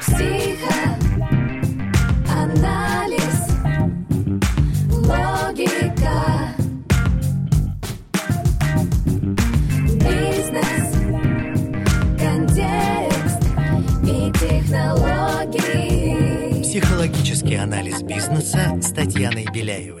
Психоанализ, логика, бизнес, контекст и технологии. Психологический анализ бизнеса с Татьяной Беляевой.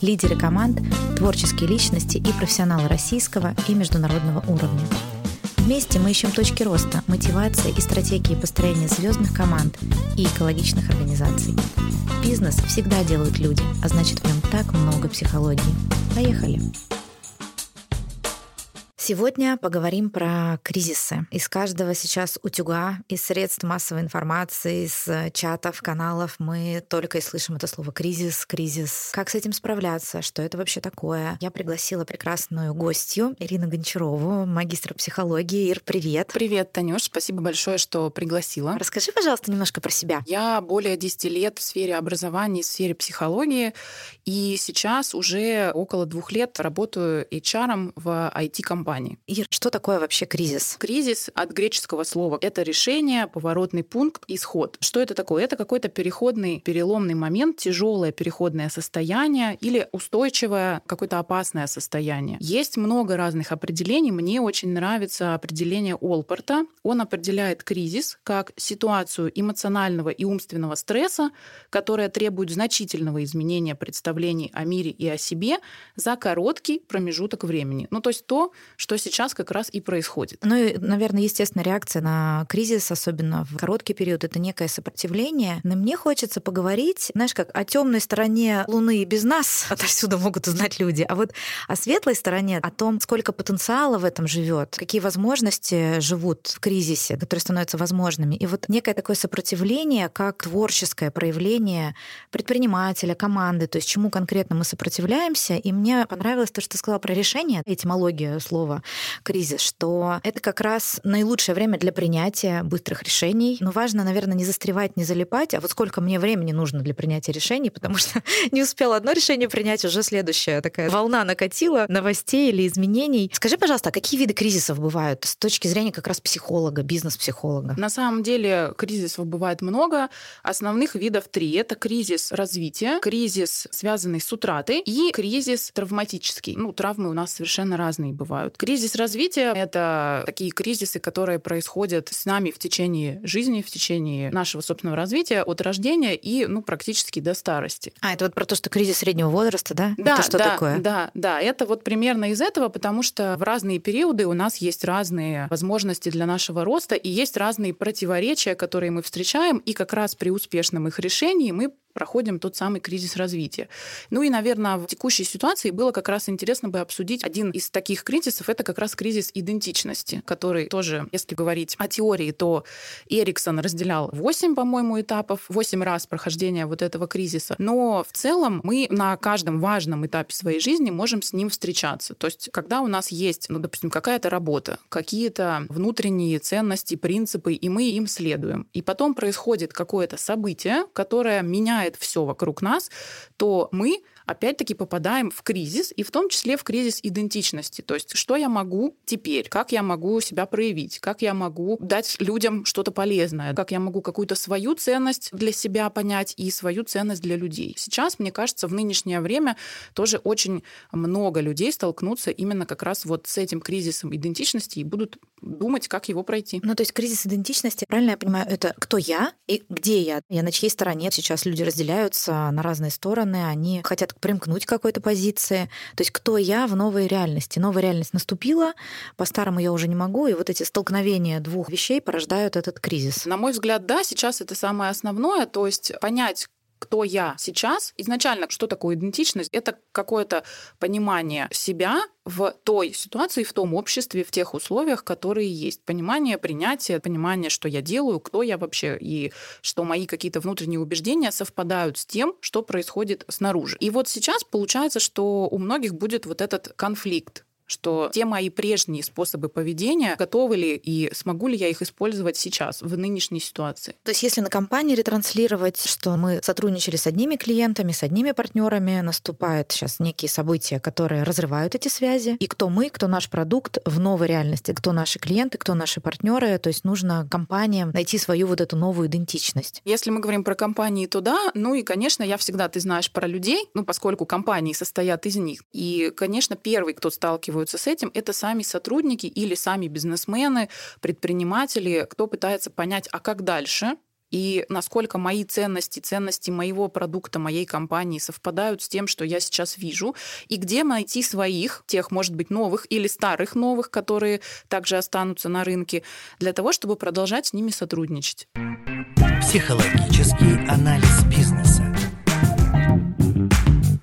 лидеры команд, творческие личности и профессионалы российского и международного уровня. Вместе мы ищем точки роста, мотивации и стратегии построения звездных команд и экологичных организаций. Бизнес всегда делают люди, а значит, в нем так много психологии. Поехали! Сегодня поговорим про кризисы. Из каждого сейчас утюга, из средств массовой информации, из чатов, каналов мы только и слышим это слово «кризис», «кризис». Как с этим справляться? Что это вообще такое? Я пригласила прекрасную гостью Ирину Гончарову, магистра психологии. Ир, привет. Привет, Танюш. Спасибо большое, что пригласила. Расскажи, пожалуйста, немножко про себя. Я более 10 лет в сфере образования, в сфере психологии, и сейчас уже около 2 лет работаю HR-ом в IT-компании. Ир, что такое вообще кризис? Кризис от греческого слова. Это решение, поворотный пункт, исход. Что это такое? Это какой-то переходный, переломный момент, тяжелое переходное состояние или устойчивое, какое-то опасное состояние. Есть много разных определений. Мне очень нравится определение Олпорта. Он определяет кризис как ситуацию эмоционального и умственного стресса, которая требует значительного изменения представлений о мире и о себе за короткий промежуток времени. Ну, то есть то, что сейчас как раз и происходит. Ну и, наверное, естественно, реакция на кризис, особенно в короткий период, это некое сопротивление. Но мне хочется поговорить, знаешь, как о темной стороне Луны и без нас отовсюду могут узнать люди, а вот о светлой стороне, о том, сколько потенциала в этом живет, какие возможности живут в кризисе, которые становятся возможными. И вот некое такое сопротивление, как творческое проявление предпринимателя, команды, то есть чему конкретно мы сопротивляемся. И мне понравилось то, что ты сказала про решение, этимологию слова «кризис», что это как раз наилучшее время для принятия быстрых решений. Но важно, наверное, не застревать, не залипать, а вот сколько мне времени нужно для принятия решений, потому что не успела одно решение принять, уже следующая такая волна накатила новостей или изменений. Скажи, пожалуйста, а какие виды кризисов бывают с точки зрения как раз психолога, бизнес-психолога? На самом деле кризисов бывает много. Основных видов 3. Это кризис развития, кризис, связанный с утратой, и кризис травматический. Ну, травмы у нас совершенно разные бывают. Кризис развития — это такие кризисы, которые происходят с нами в течение жизни, в течение нашего собственного развития, от рождения и, ну, практически до старости. А, это вот про то, что кризис среднего возраста, да? Да, это что такое? Да. Это вот примерно из этого, потому что в разные периоды у нас есть разные возможности для нашего роста и есть разные противоречия, которые мы встречаем, и как раз при успешном их решении мы проходим тот самый кризис развития. Ну и, наверное, в текущей ситуации было как раз интересно бы обсудить один из таких кризисов, это как раз кризис идентичности, который тоже, если говорить о теории, то Эриксон разделял 8, по-моему, этапов, 8 раз прохождения вот этого кризиса. Но в целом мы на каждом важном этапе своей жизни можем с ним встречаться. То есть когда у нас есть, ну, допустим, какая-то работа, какие-то внутренние ценности, принципы, и мы им следуем. И потом происходит какое-то событие, которое меняет все вокруг нас, то мы опять-таки попадаем в кризис, и в том числе в кризис идентичности. То есть что я могу теперь, как я могу себя проявить, как я могу дать людям что-то полезное, как я могу какую-то свою ценность для себя понять и свою ценность для людей. Сейчас, мне кажется, в нынешнее время тоже очень много людей столкнутся именно как раз вот с этим кризисом идентичности и будут думать, как его пройти. Ну, то есть кризис идентичности, правильно я понимаю, это кто я и где я? Я на чьей стороне? Сейчас люди разделяются на разные стороны, они хотят примкнуть к какой-то позиции. То есть кто я в новой реальности? Новая реальность наступила, по-старому я уже не могу, и вот эти столкновения двух вещей порождают этот кризис. На мой взгляд, да, сейчас это самое основное, то есть понять, кто я сейчас. Изначально, что такое идентичность? Это какое-то понимание себя в той ситуации, в том обществе, в тех условиях, которые есть. Понимание, принятие, понимание, что я делаю, кто я вообще, и что мои какие-то внутренние убеждения совпадают с тем, что происходит снаружи. И вот сейчас получается, что у многих будет вот этот конфликт, что те мои прежние способы поведения, готовы ли и смогу ли я их использовать сейчас, в нынешней ситуации. То есть если на компании ретранслировать, что мы сотрудничали с одними клиентами, с одними партнерами, наступают сейчас некие события, которые разрывают эти связи, и кто мы, кто наш продукт в новой реальности, кто наши клиенты, кто наши партнеры, то есть нужно компаниям найти свою вот эту новую идентичность. Если мы говорим про компании, то да, ну и, конечно, я всегда, ты знаешь, про людей, ну поскольку компании состоят из них, и, конечно, первый, кто сталкивается с этим, это сами сотрудники или сами бизнесмены, предприниматели, кто пытается понять, а как дальше, и насколько мои ценности, ценности моего продукта, моей компании совпадают с тем, что я сейчас вижу, и где найти своих, тех, может быть, новых или старых новых, которые также останутся на рынке, для того, чтобы продолжать с ними сотрудничать. Психологический анализ бизнеса.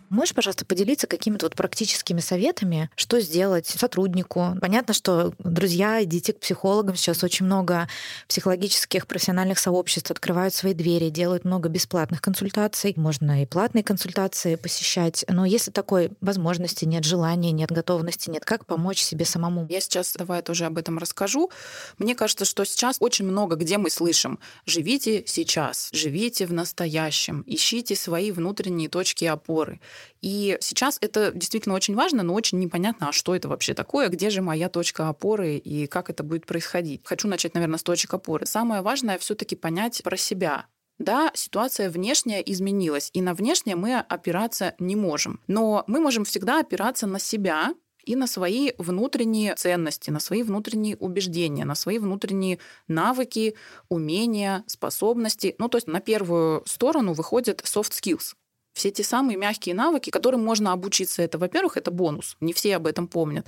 Можешь, пожалуйста, поделиться какими-то вот практическими советами, что сделать сотруднику? Понятно, что, друзья, идите к психологам. Сейчас очень много психологических профессиональных сообществ открывают свои двери, делают много бесплатных консультаций. Можно и платные консультации посещать. Но если такой возможности нет, желания нет, готовности нет, как помочь себе самому? Я сейчас, давай, тоже об этом расскажу. Мне кажется, что сейчас очень много где мы слышим: живите сейчас, живите в настоящем, ищите свои внутренние точки опоры. И сейчас это действительно очень важно, но очень непонятно, а что это вообще такое, где же моя точка опоры и как это будет происходить. Хочу начать, наверное, с точек опоры. Самое важное все-таки понять про себя. Да, ситуация внешняя изменилась, и на внешнее мы опираться не можем. Но мы можем всегда опираться на себя и на свои внутренние ценности, на свои внутренние убеждения, на свои внутренние навыки, умения, способности. Ну, то есть на первую сторону выходят soft skills. Все те самые мягкие навыки, которым можно обучиться. Это, во-первых, это бонус. Не все об этом помнят.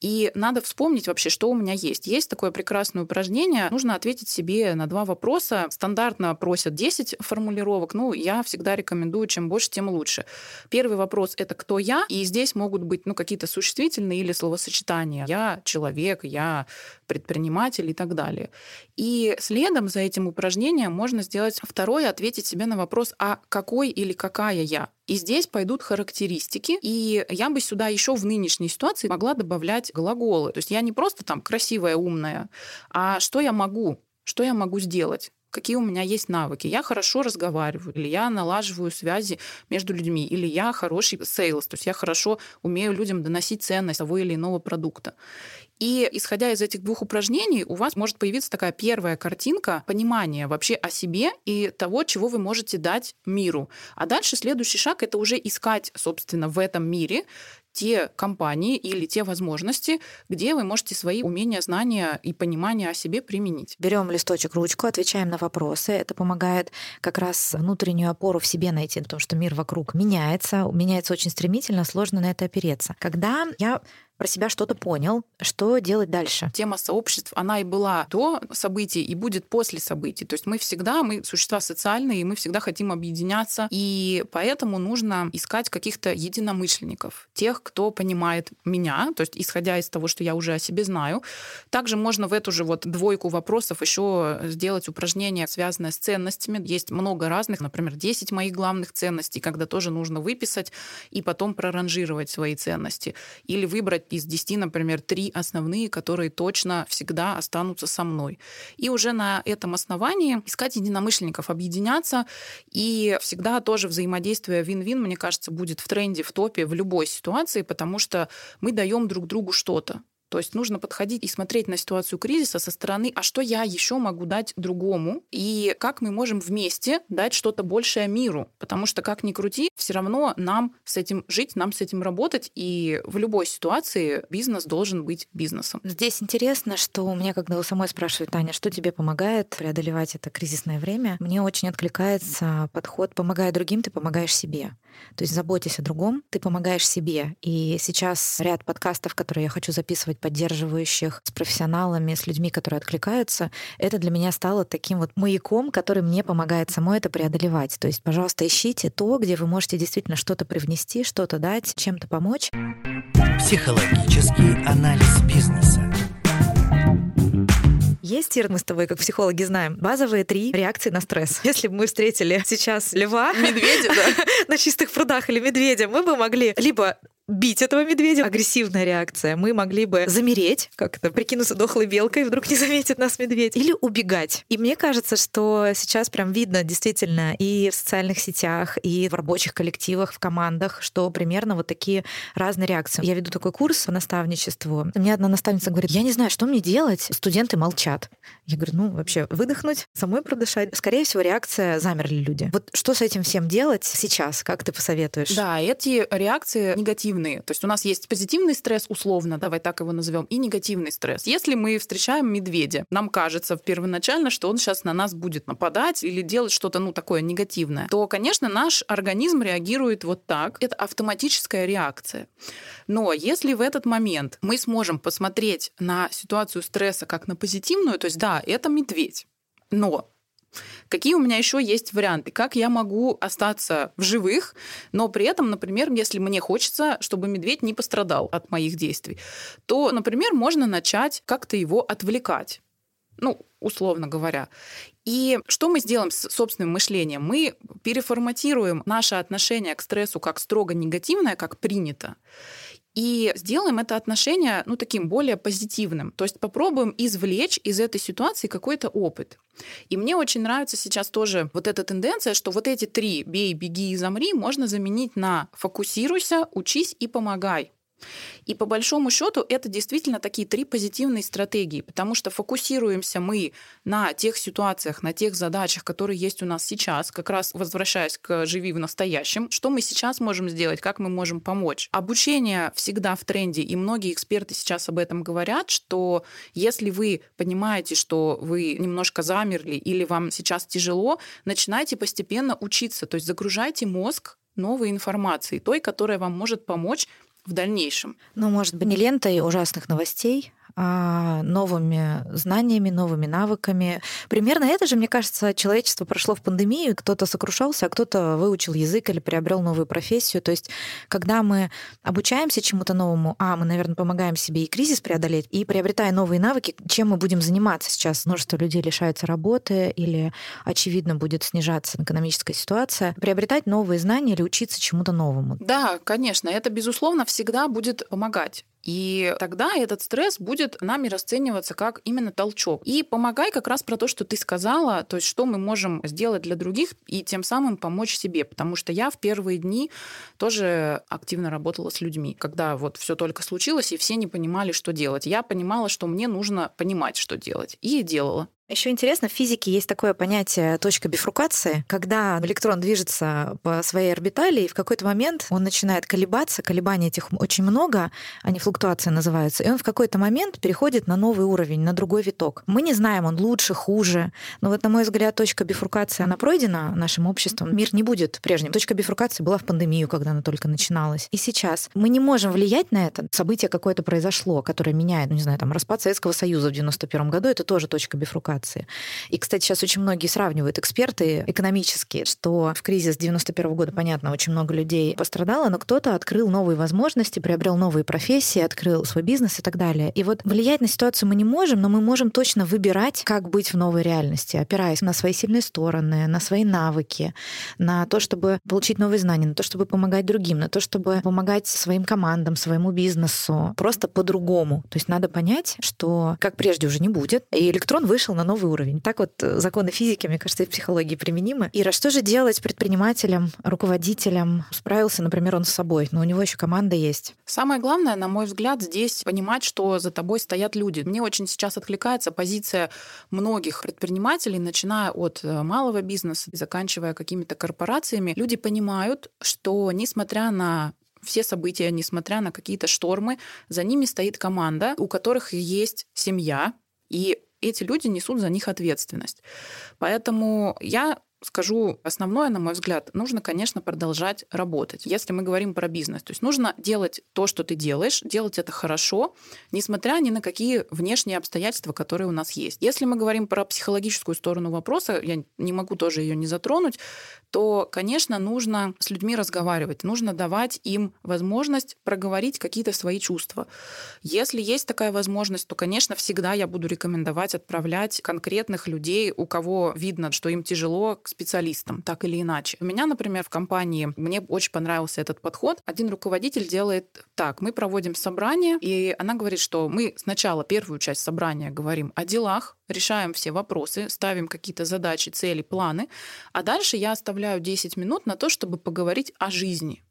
И надо вспомнить вообще, что у меня есть. Есть такое прекрасное упражнение. Нужно ответить себе на 2 вопроса. Стандартно просят 10 формулировок. Ну, я всегда рекомендую, чем больше, тем лучше. Первый вопрос — это «Кто я?». И здесь могут быть какие-то существительные или словосочетания. Я человек, я предприниматель и так далее. И следом за этим упражнением можно сделать второе — ответить себе на вопрос «А какой или какая я?». И здесь пойдут характеристики, и я бы сюда еще в нынешней ситуации могла добавлять глаголы. То есть я не просто там красивая, умная, а что я могу сделать, какие у меня есть навыки. Я хорошо разговариваю, или я налаживаю связи между людьми, или я хороший сейлс, то есть я хорошо умею людям доносить ценность того или иного продукта. И исходя из этих 2 упражнений, у вас может появиться такая первая картинка понимания вообще о себе и того, чего вы можете дать миру. А дальше следующий шаг — это уже искать, собственно, в этом мире те компании или те возможности, где вы можете свои умения, знания и понимание о себе применить. Берем листочек, ручку, отвечаем на вопросы. Это помогает как раз внутреннюю опору в себе найти, потому что мир вокруг меняется, меняется очень стремительно, сложно на это опереться. Когда я про себя что-то понял, что делать дальше? Тема сообществ, она и была до событий, и будет после событий. То есть мы существа социальные, и мы всегда хотим объединяться. И поэтому нужно искать каких-то единомышленников, тех, кто понимает меня, то есть исходя из того, что я уже о себе знаю. Также можно в эту же 2 вопросов еще сделать упражнение, связанное с ценностями. Есть много разных, например, 10 моих главных ценностей, когда тоже нужно выписать и потом проранжировать свои ценности. Или выбрать из 10, например, 3 основные, которые точно всегда останутся со мной. И уже на этом основании искать единомышленников, объединяться. И всегда тоже взаимодействие вин-вин, мне кажется, будет в тренде, в топе, в любой ситуации, потому что мы даем друг другу что-то. То есть нужно подходить и смотреть на ситуацию кризиса со стороны, а что я еще могу дать другому, и как мы можем вместе дать что-то большее миру. Потому что, как ни крути, все равно нам с этим жить, нам с этим работать, и в любой ситуации бизнес должен быть бизнесом. Здесь интересно, что у меня, когда у самой спрашивают: Таня, что тебе помогает преодолевать это кризисное время, мне очень откликается подход «помогая другим, ты помогаешь себе». То есть заботясь о другом, ты помогаешь себе. И сейчас ряд подкастов, которые я хочу записывать поддерживающих, с профессионалами, с людьми, которые откликаются, это для меня стало таким вот маяком, который мне помогает самой это преодолевать. То есть, пожалуйста, ищите то, где вы можете действительно что-то привнести, что-то дать, чем-то помочь. Психологический анализ бизнеса. Есть, Ир, мы с тобой, как психологи, знаем базовые 3 реакции на стресс. Если бы мы встретили сейчас льва, медведя, да, на чистых прудах или медведя, мы бы могли либо бить этого медведя. Агрессивная реакция. Мы могли бы замереть, как-то прикинуться дохлой белкой, вдруг не заметит нас медведь. Или убегать. И мне кажется, что сейчас прям видно действительно и в социальных сетях, и в рабочих коллективах, в командах, что примерно вот такие разные реакции. Я веду такой курс по наставничеству. Мне одна наставница говорит, я не знаю, что мне делать. Студенты молчат. Я говорю, ну вообще выдохнуть, самой продышать. Скорее всего, реакция замерли люди. Вот что с этим всем делать сейчас? Как ты посоветуешь? Да, эти реакции негативные. То есть у нас есть позитивный стресс, условно, давай так его назовем, и негативный стресс. Если мы встречаем медведя, нам кажется первоначально, что он сейчас на нас будет нападать или делать что-то, ну, такое негативное, то, конечно, наш организм реагирует вот так. Это автоматическая реакция. Но если в этот момент мы сможем посмотреть на ситуацию стресса как на позитивную, то есть да, это медведь, но... Какие у меня еще есть варианты? Как я могу остаться в живых, но при этом, например, если мне хочется, чтобы медведь не пострадал от моих действий, то, например, можно начать как-то его отвлекать. Ну, условно говоря. И что мы сделаем с собственным мышлением? Мы переформатируем наше отношение к стрессу как строго негативное, как принято, и сделаем это отношение, ну, таким более позитивным. То есть попробуем извлечь из этой ситуации какой-то опыт. И мне очень нравится сейчас тоже вот эта тенденция, что вот эти 3 «бей, беги и замри» можно заменить на «фокусируйся, учись и помогай». И по большому счету это действительно такие 3 позитивные стратегии, потому что фокусируемся мы на тех ситуациях, на тех задачах, которые есть у нас сейчас, как раз возвращаясь к «Живи в настоящем», что мы сейчас можем сделать, как мы можем помочь. Обучение всегда в тренде, и многие эксперты сейчас об этом говорят, что если вы понимаете, что вы немножко замерли или вам сейчас тяжело, начинайте постепенно учиться, то есть загружайте мозг новой информацией, той, которая вам может помочь в дальнейшем. Ну, может быть, не лентой ужасных новостей, а новыми знаниями, новыми навыками. Примерно это же, мне кажется, человечество прошло в пандемию, кто-то сокрушался, а кто-то выучил язык или приобрел новую профессию. То есть, когда мы обучаемся чему-то новому, мы, наверное, помогаем себе и кризис преодолеть, и приобретая новые навыки, чем мы будем заниматься сейчас. Множество людей лишаются работы или, очевидно, будет снижаться экономическая ситуация. Приобретать новые знания или учиться чему-то новому. Да, конечно, это, безусловно, всегда будет помогать. И тогда этот стресс будет нами расцениваться как именно толчок. И помогай как раз про то, что ты сказала, то есть что мы можем сделать для других и тем самым помочь себе. Потому что я в первые дни тоже активно работала с людьми, когда вот все только случилось, и все не понимали, что делать. Я понимала, что мне нужно понимать, что делать, и делала. Еще интересно, в физике есть такое понятие точка бифуркации, когда электрон движется по своей орбитали, и в какой-то момент он начинает колебаться, колебаний этих очень много, они флуктуации называются, и он в какой-то момент переходит на новый уровень, на другой виток. Мы не знаем, он лучше, хуже, но вот, на мой взгляд, точка бифуркации, она пройдена нашим обществом, мир не будет прежним. Точка бифуркации была в пандемию, когда она только начиналась. И сейчас мы не можем влиять на это. Событие какое-то произошло, которое меняет, ну, не знаю, там, распад Советского Союза в 91 году, это тоже точка бифуркации. И, кстати, сейчас очень многие сравнивают, эксперты экономические, что в кризис 91 года, понятно, очень много людей пострадало, но кто-то открыл новые возможности, приобрел новые профессии, открыл свой бизнес и так далее. И вот влиять на ситуацию мы не можем, но мы можем точно выбирать, как быть в новой реальности, опираясь на свои сильные стороны, на свои навыки, на то, чтобы получить новые знания, на то, чтобы помогать другим, на то, чтобы помогать своим командам, своему бизнесу, просто по-другому. То есть надо понять, что как прежде уже не будет, и электрон вышел на новый уровень. Так вот законы физики, мне кажется, и в психологии применимы. Ира, что же делать предпринимателям, руководителям? Справился, например, он с собой, но у него еще команда есть. Самое главное, на мой взгляд, здесь понимать, что за тобой стоят люди. Мне очень сейчас откликается позиция многих предпринимателей, начиная от малого бизнеса и заканчивая какими-то корпорациями. Люди понимают, что несмотря на все события, несмотря на какие-то штормы, за ними стоит команда, у которых есть семья, и эти люди несут за них ответственность. Поэтому я скажу основное, на мой взгляд, нужно, конечно, продолжать работать. Если мы говорим про бизнес, то есть нужно делать то, что ты делаешь, делать это хорошо, несмотря ни на какие внешние обстоятельства, которые у нас есть. Если мы говорим про психологическую сторону вопроса, я не могу тоже ее не затронуть, то, конечно, нужно с людьми разговаривать, нужно давать им возможность проговорить какие-то свои чувства. Если есть такая возможность, то, конечно, всегда я буду рекомендовать отправлять конкретных людей, у кого видно, что им тяжело, к специалистам, так или иначе. У меня, например, в компании, мне очень понравился этот подход. Один руководитель делает так: мы проводим собрание, и она говорит, что мы сначала первую часть собрания говорим о делах, решаем все вопросы, ставим какие-то задачи, цели, планы, а дальше я оставляю 10 минут на то, чтобы поговорить о жизни.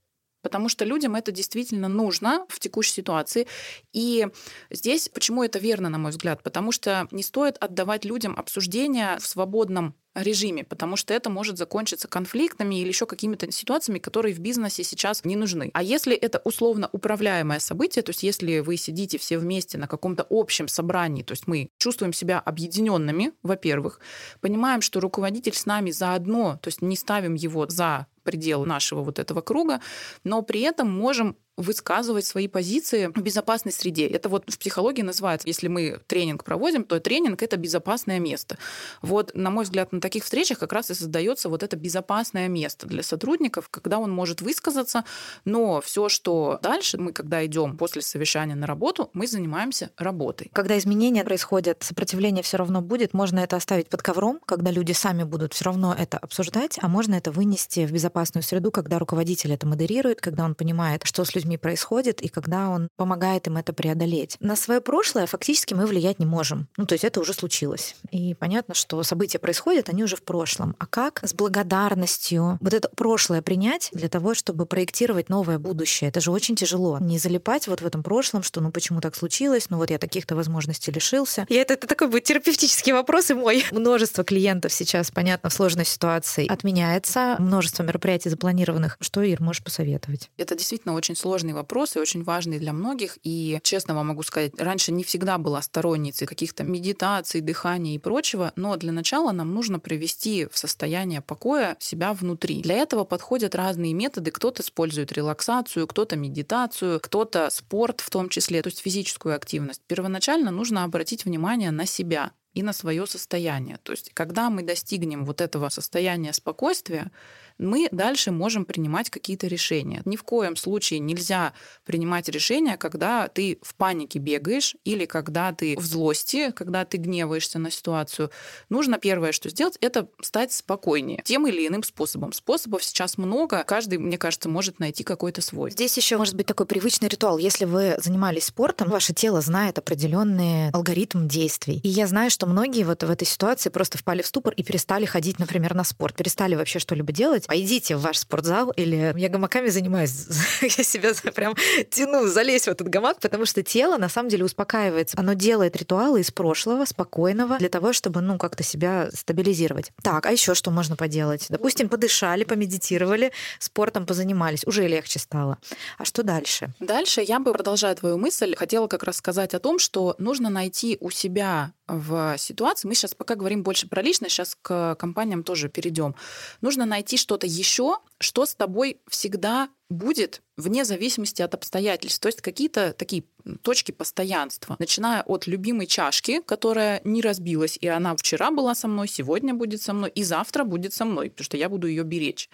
Потому что людям это действительно нужно в текущей ситуации. И здесь почему это верно, на мой взгляд? Потому что не стоит отдавать людям обсуждения в свободном режиме, потому что это может закончиться конфликтами или еще какими-то ситуациями, которые в бизнесе сейчас не нужны. А если это условно управляемое событие, то есть если вы сидите все вместе на каком-то общем собрании, то есть мы чувствуем себя объединенными, во-первых, понимаем, что руководитель с нами заодно, то есть не ставим его за пределы нашего вот этого круга, но при этом можем высказывать свои позиции в безопасной среде. Это вот в психологии называется, если мы тренинг проводим, то тренинг — это безопасное место. Вот, на мой взгляд, на таких встречах как раз и создается вот это безопасное место для сотрудников, когда он может высказаться, но все, что дальше, мы когда идем после совещания на работу, мы занимаемся работой. Когда изменения происходят, сопротивление все равно будет, можно это оставить под ковром, когда люди сами будут все равно это обсуждать, а можно это вынести в безопасную среду, когда руководитель это модерирует, когда он понимает, что с людьми происходит, и когда он помогает им это преодолеть. На свое прошлое фактически мы влиять не можем. То есть это уже случилось. И понятно, что события происходят, они уже в прошлом. А как с благодарностью вот это прошлое принять для того, чтобы проектировать новое будущее? Это же очень тяжело. Не залипать вот в этом прошлом, что почему так случилось, я таких-то возможностей лишился. Это такой будет терапевтический вопрос и мой. Множество клиентов сейчас, понятно, в сложной ситуации отменяется, множество мероприятий запланированных. Что, Ир, можешь посоветовать? Это действительно очень сложный вопрос и очень важный для многих. И честно вам могу сказать, раньше не всегда была сторонницей каких-то медитаций, дыхания и прочего, но для начала нам нужно привести в состояние покоя себя внутри. Для этого подходят разные методы. Кто-то использует релаксацию, кто-то медитацию, кто-то спорт в том числе, то есть физическую активность. Первоначально нужно обратить внимание на себя и на свое состояние. То есть когда мы достигнем вот этого состояния спокойствия, мы дальше можем принимать какие-то решения. Ни в коем случае нельзя принимать решения, когда ты в панике бегаешь или когда ты в злости, когда ты гневаешься на ситуацию. Нужно первое, что сделать, это стать спокойнее тем или иным способом. Способов сейчас много, каждый, мне кажется, может найти какой-то свой. Здесь еще может быть такой привычный ритуал. Если вы занимались спортом, ваше тело знает определенный алгоритм действий. И я знаю, что многие вот в этой ситуации просто впали в ступор и перестали ходить, например, на спорт, перестали вообще что-либо делать. Пойдите в ваш спортзал, или я гамаками занимаюсь, я себя прям тяну, залезь в этот гамак, потому что тело на самом деле успокаивается. Оно делает ритуалы из прошлого, спокойного, для того, чтобы как-то себя стабилизировать. Так, а еще что можно поделать? Допустим, подышали, помедитировали, спортом позанимались, уже легче стало. А что дальше? Дальше я бы, продолжая твою мысль, хотела как раз сказать о том, что нужно найти у себя в ситуации, мы сейчас пока говорим больше про личное, сейчас к компаниям тоже перейдем. Нужно найти что-то еще, что с тобой всегда будет вне зависимости от обстоятельств. То есть какие-то такие точки постоянства. Начиная от любимой чашки, которая не разбилась, и она вчера была со мной, сегодня будет со мной, и завтра будет со мной, потому что я буду ее беречь.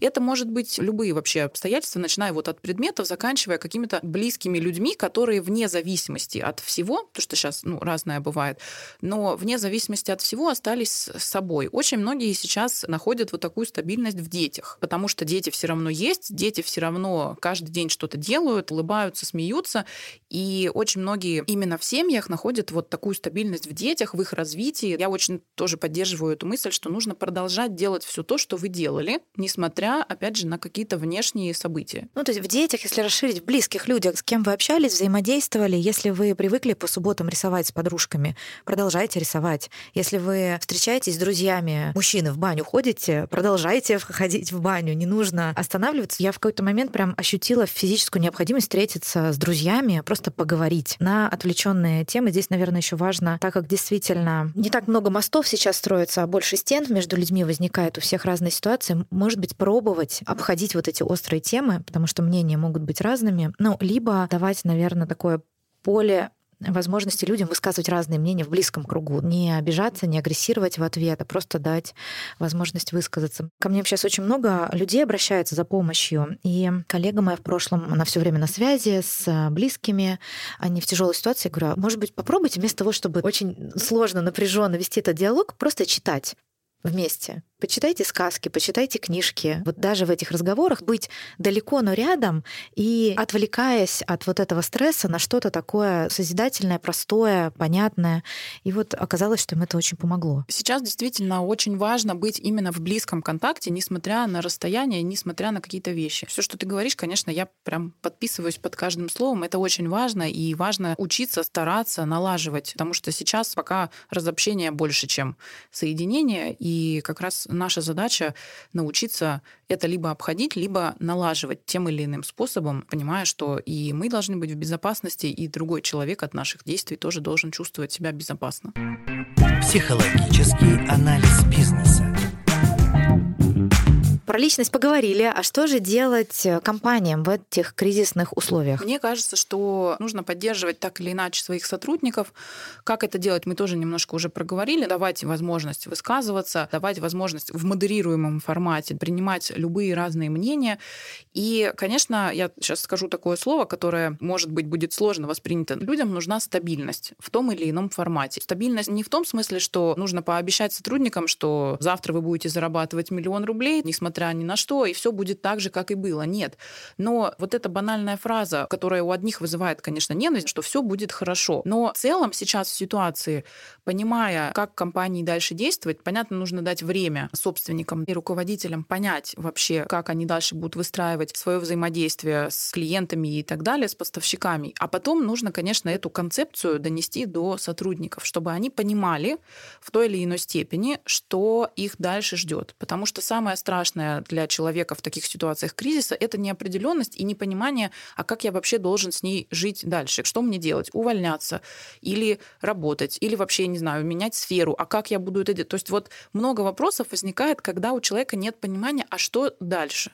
Это может быть любые вообще обстоятельства, начиная от предметов, заканчивая какими-то близкими людьми, которые вне зависимости от всего, потому что сейчас разное бывает, но вне зависимости от всего остались с собой. Очень многие сейчас находят вот такую стабильность в детях, потому что дети все равно есть, дети все равно каждый день что-то делают, улыбаются, смеются. И очень многие именно в семьях находят вот такую стабильность в детях, в их развитии. Я очень тоже поддерживаю эту мысль, что нужно продолжать делать все то, что вы делали, несмотря, опять же, на какие-то внешние события. То есть в детях, если расширить, в близких людях, с кем вы общались, взаимодействовали, если вы привыкли по субботам рисовать с подружками, продолжайте рисовать. Если вы встречаетесь с друзьями, мужчины в баню ходите, продолжайте ходить в баню, не нужно останавливаться. Я в какой-то какой-то момент прям ощутила физическую необходимость встретиться с друзьями, просто поговорить на отвлеченные темы. Здесь, наверное, еще важно, так как действительно не так много мостов сейчас строится, а больше стен между людьми возникает, у всех разные ситуации, может быть, пробовать обходить вот эти острые темы, потому что мнения могут быть разными, ну, либо давать, наверное, такое поле возможности людям высказывать разные мнения в близком кругу. Не обижаться, не агрессировать в ответ, а просто дать возможность высказаться. Ко мне сейчас очень много людей обращается за помощью. И коллега моя в прошлом, она все время на связи с близкими, они в тяжелой ситуации. Я говорю, может быть, попробуйте вместо того, чтобы очень сложно, напряженно вести этот диалог, просто читать вместе. Почитайте сказки, почитайте книжки. Вот даже в этих разговорах быть далеко, но рядом, и отвлекаясь от вот этого стресса на что-то такое созидательное, простое, понятное. И вот оказалось, что им это очень помогло. Сейчас действительно очень важно быть именно в близком контакте, несмотря на расстояние, несмотря на какие-то вещи. Все, что ты говоришь, конечно, я прям подписываюсь под каждым словом. Это очень важно, и важно учиться, стараться, налаживать. Потому что сейчас пока разобщение больше, чем соединение, и как раз наша задача научиться это либо обходить, либо налаживать тем или иным способом, понимая, что и мы должны быть в безопасности, и другой человек от наших действий тоже должен чувствовать себя безопасно. Психологический анализ бизнеса. Про личность поговорили, а что же делать компаниям в этих кризисных условиях? Мне кажется, что нужно поддерживать так или иначе своих сотрудников. Как это делать, мы тоже немножко уже проговорили. Давать возможность высказываться, давать возможность в модерируемом формате принимать любые разные мнения. И, конечно, я сейчас скажу такое слово, которое, может быть, будет сложно воспринято. Людям нужна стабильность в том или ином формате. Стабильность не в том смысле, что нужно пообещать сотрудникам, что завтра вы будете зарабатывать 1 000 000 рублей, несмотря ни на что, и все будет так же, как и было. Нет. Но вот эта банальная фраза, которая у одних вызывает, конечно, ненависть, что все будет хорошо. Но в целом сейчас в ситуации, понимая, как компании дальше действовать, понятно, нужно дать время собственникам и руководителям понять вообще, как они дальше будут выстраивать свое взаимодействие с клиентами и так далее, с поставщиками. А потом нужно, конечно, эту концепцию донести до сотрудников, чтобы они понимали в той или иной степени, что их дальше ждет. Потому что самое страшное для человека в таких ситуациях кризиса — это неопределенность и непонимание, а как я вообще должен с ней жить дальше? Что мне делать? Увольняться? Или работать? Или вообще, не знаю, менять сферу? А как я буду это делать? То есть вот много вопросов возникает, когда у человека нет понимания, а что дальше?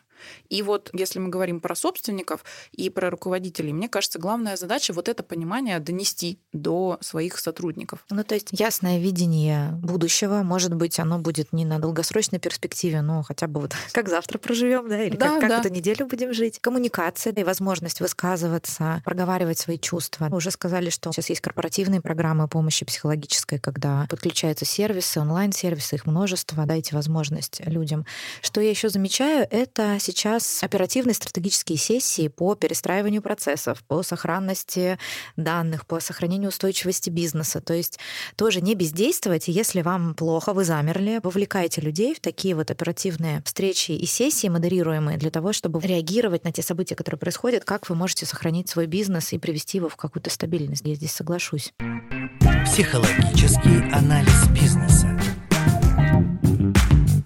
И вот если мы говорим про собственников и про руководителей, мне кажется, главная задача вот это понимание донести до своих сотрудников. Ну, то есть ясное видение будущего, может быть, оно будет не на долгосрочной перспективе, но хотя бы вот как завтра проживем, да, или как эту неделю будем жить. Коммуникация и возможность высказываться, проговаривать свои чувства. Мы уже сказали, что сейчас есть корпоративные программы помощи психологической, когда подключаются сервисы, онлайн-сервисы, их множество, дайте возможность людям. Что я еще замечаю, это сейчас оперативные стратегические сессии по перестраиванию процессов, по сохранности данных, по сохранению устойчивости бизнеса. То есть тоже не бездействовать. Если вам плохо, вы замерли, вовлекайте людей в такие вот оперативные встречи и сессии, модерируемые, для того, чтобы реагировать на те события, которые происходят, как вы можете сохранить свой бизнес и привести его в какую-то стабильность. Я здесь соглашусь. Психологический анализ бизнеса.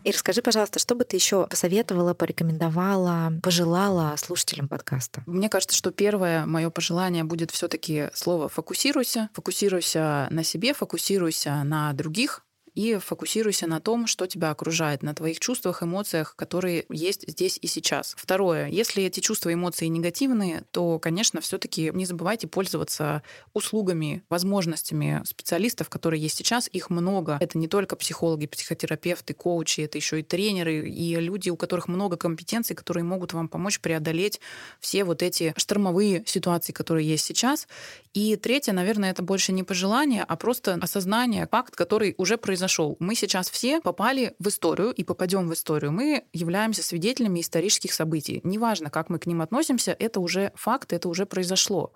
Ир, скажи, пожалуйста, что бы ты еще посоветовала, порекомендовала, пожелала слушателям подкаста? Мне кажется, что первое мое пожелание будет все-таки слово «фокусируйся». Фокусируйся на себе, фокусируйся на других и фокусируйся на том, что тебя окружает, на твоих чувствах, эмоциях, которые есть здесь и сейчас. Второе. Если эти чувства, эмоции негативные, то, конечно, все-таки не забывайте пользоваться услугами, возможностями специалистов, которые есть сейчас. Их много. Это не только психологи, психотерапевты, коучи, это еще и тренеры, и люди, у которых много компетенций, которые могут вам помочь преодолеть все вот эти штормовые ситуации, которые есть сейчас. И третье, наверное, это больше не пожелание, а просто осознание, факт, который уже произошел. Мы сейчас все попали в историю и попадем в историю. Мы являемся свидетелями исторических событий. Неважно, как мы к ним относимся, это уже факт, это уже произошло.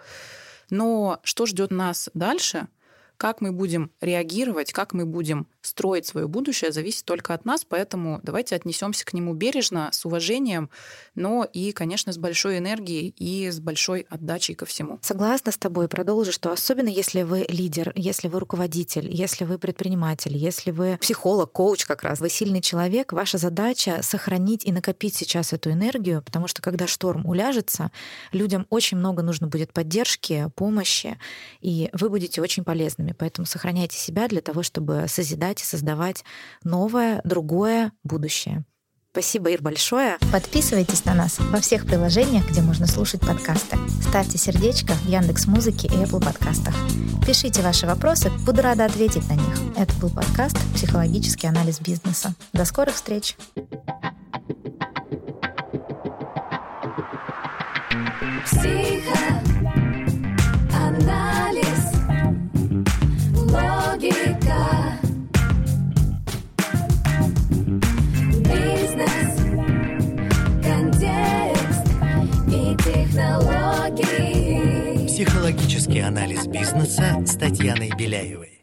Но что ждет нас дальше? Как мы будем реагировать, как мы будем строить свое будущее, зависит только от нас, поэтому давайте отнесемся к нему бережно, с уважением, но и, конечно, с большой энергией и с большой отдачей ко всему. Согласна с тобой, продолжу, что особенно если вы лидер, если вы руководитель, если вы предприниматель, если вы психолог, коуч как раз, вы сильный человек, ваша задача сохранить и накопить сейчас эту энергию, потому что когда шторм уляжется, людям очень много нужно будет поддержки, помощи, и вы будете очень полезными. Поэтому сохраняйте себя для того, чтобы созидать и создавать новое, другое будущее. Спасибо, Ир, большое. Подписывайтесь на нас во всех приложениях, где можно слушать подкасты. Ставьте сердечко в Яндекс.Музыке и Apple подкастах. Пишите ваши вопросы, буду рада ответить на них. Это был подкаст «Психологический анализ бизнеса». До скорых встреч! Психоанализ, логика, бизнес, контекст и технологии. Психологический анализ бизнеса с Татьяной Беляевой.